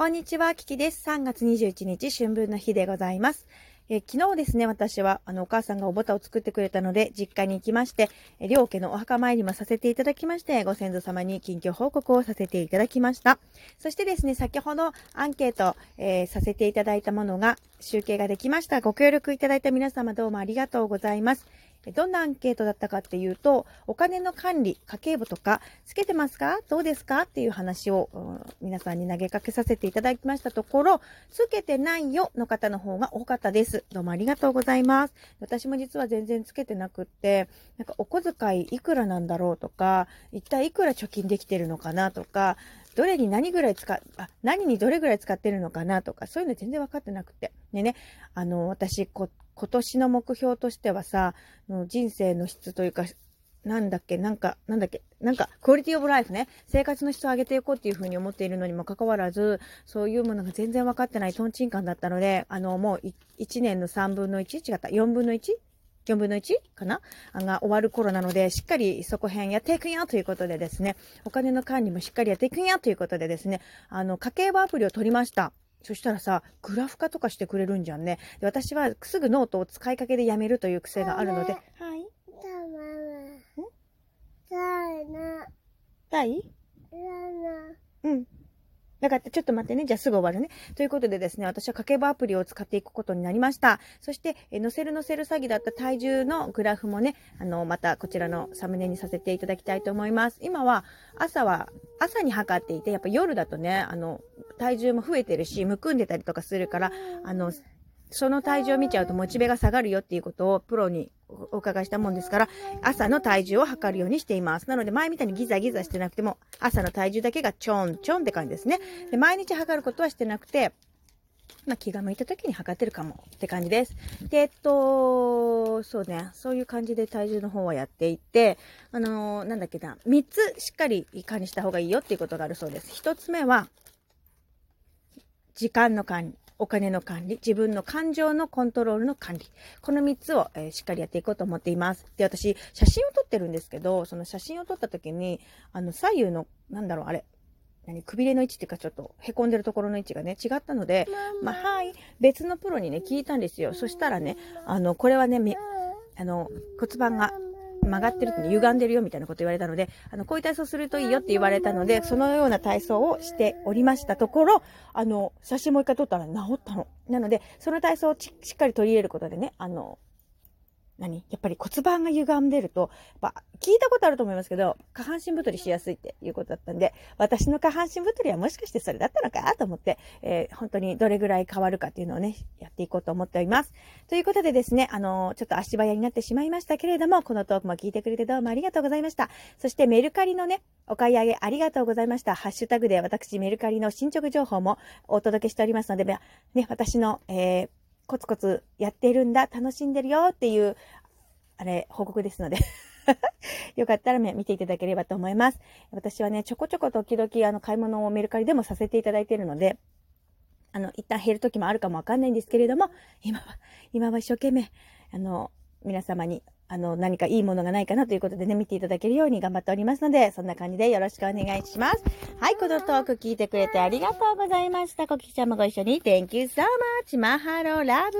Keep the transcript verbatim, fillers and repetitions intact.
こんにちは、キキです。さんがつにじゅういちにち、春分の日でございます。えー、昨日ですね、私はあのお母さんがおぼたを作ってくれたので、実家に行きまして、えー、両家のお墓参りもさせていただきまして、ご先祖様に近況報告をさせていただきました。そしてですね、先ほどアンケート、えー、させていただいたものが集計ができました。ご協力いただいた皆様どうもありがとうございます。どんなアンケートだったかっていうと、お金の管理、家計簿とかつけてますか、どうですかっていう話を、うん、皆さんに投げかけさせていただきましたところ、つけてないよの方の方が多かったです。どうもありがとうございます。私も実は全然つけてなくって、なんかお小遣いいくらなんだろうとか、一体いくら貯金できてるのかなとか、どれに何ぐらい使っ、あ、何にどれぐらい使ってるのかなとか、そういうの全然分かってなくて。でね、あの、私、こ、今年の目標としてはさ、人生の質というか、なんだっけ、なんか、なんだっけ、なんか、クオリティオブライフね、生活の質を上げていこうっていうふうに思っているのにもかかわらず、そういうものが全然分かってないトンチンカンだったので、あの、もういちねんのさんぶんのいち、違った、よんぶんのいち?よんぶんのいちかなが終わる頃なので、しっかりそこ辺やっていくんやということでですね、お金の管理もしっかりやっていくんやということでですね、あの、家計簿アプリを取りました。そしたらさ、グラフ化とかしてくれるんじゃんね。で、私はすぐノートを使いかけでやめるという癖があるので。はい。たな。たい？たな。うん。だから、ちょっと待ってね。じゃあすぐ終わるね。ということでですね、私は家計簿アプリを使っていくことになりました。そして、え載せる載せる詐欺だった体重のグラフもね、あの、またこちらのサムネにさせていただきたいと思います。今は、朝は、朝に測っていて、やっぱ夜だとね、あの、体重も増えてるし、むくんでたりとかするから、あの、その体重を見ちゃうとモチベが下がるよっていうことをプロにお伺いしたもんですから、朝の体重を測るようにしています。なので前みたいにギザギザしてなくても、朝の体重だけがちょんちょんって感じですね。で、毎日測ることはしてなくて、まあ、気が向いた時に測ってるかもって感じです。で、えっと、そうね、そういう感じで体重の方はやっていて、あのー、なんだっけな、みっつしっかり管理した方がいいよっていうことがあるそうです。ひとつめは、時間の管理。お金の管理、自分の感情のコントロールの管理。このみっつを、えー、しっかりやっていこうと思っています。で、私、写真を撮ってるんですけど、その写真を撮った時に、あの、左右の、なんだろう、あれ、何、くびれの位置っていうか、ちょっと、へこんでるところの位置がね、違ったので、まあ、はい、別のプロにね、聞いたんですよ。そしたらね、あの、これはね、み、あの、骨盤が、曲がってるって歪んでるよみたいなこと言われたので、あの、こういう体操するといいよって言われたので、そのような体操をしておりましたところ、あの、写真もう一回撮ったら治ったの。なので、その体操をしっかり取り入れることでね、あの、何やっぱり骨盤が歪んでると、やっぱ聞いたことあると思いますけど、下半身太りしやすいっていうことだったんで、私の下半身太りはもしかしてそれだったのかと思って、えー、本当にどれぐらい変わるかっていうのをね、やっていこうと思っております。ということでですね、あのー、ちょっと足早になってしまいましたけれども、このトークも聞いてくれてどうもありがとうございました。そしてメルカリのね、お買い上げありがとうございました。ハッシュタグで私メルカリの進捗情報もお届けしておりますので、ね、私の、えーコツコツやっているんだ、楽しんでるよっていう、あれ、報告ですので。よかったら見ていただければと思います。私はね、ちょこちょこ時々、あの、買い物をメルカリでもさせていただいているので、あの、一旦減る時もあるかもわかんないんですけれども、今は、今は一生懸命、あの、皆様に、あの、何かいいものがないかなということでね、見ていただけるように頑張っておりますので、そんな感じでよろしくお願いします。はい、このトーク聞いてくれてありがとうございました。コキちゃんもご一緒に。Thank you so much. マハローラブ。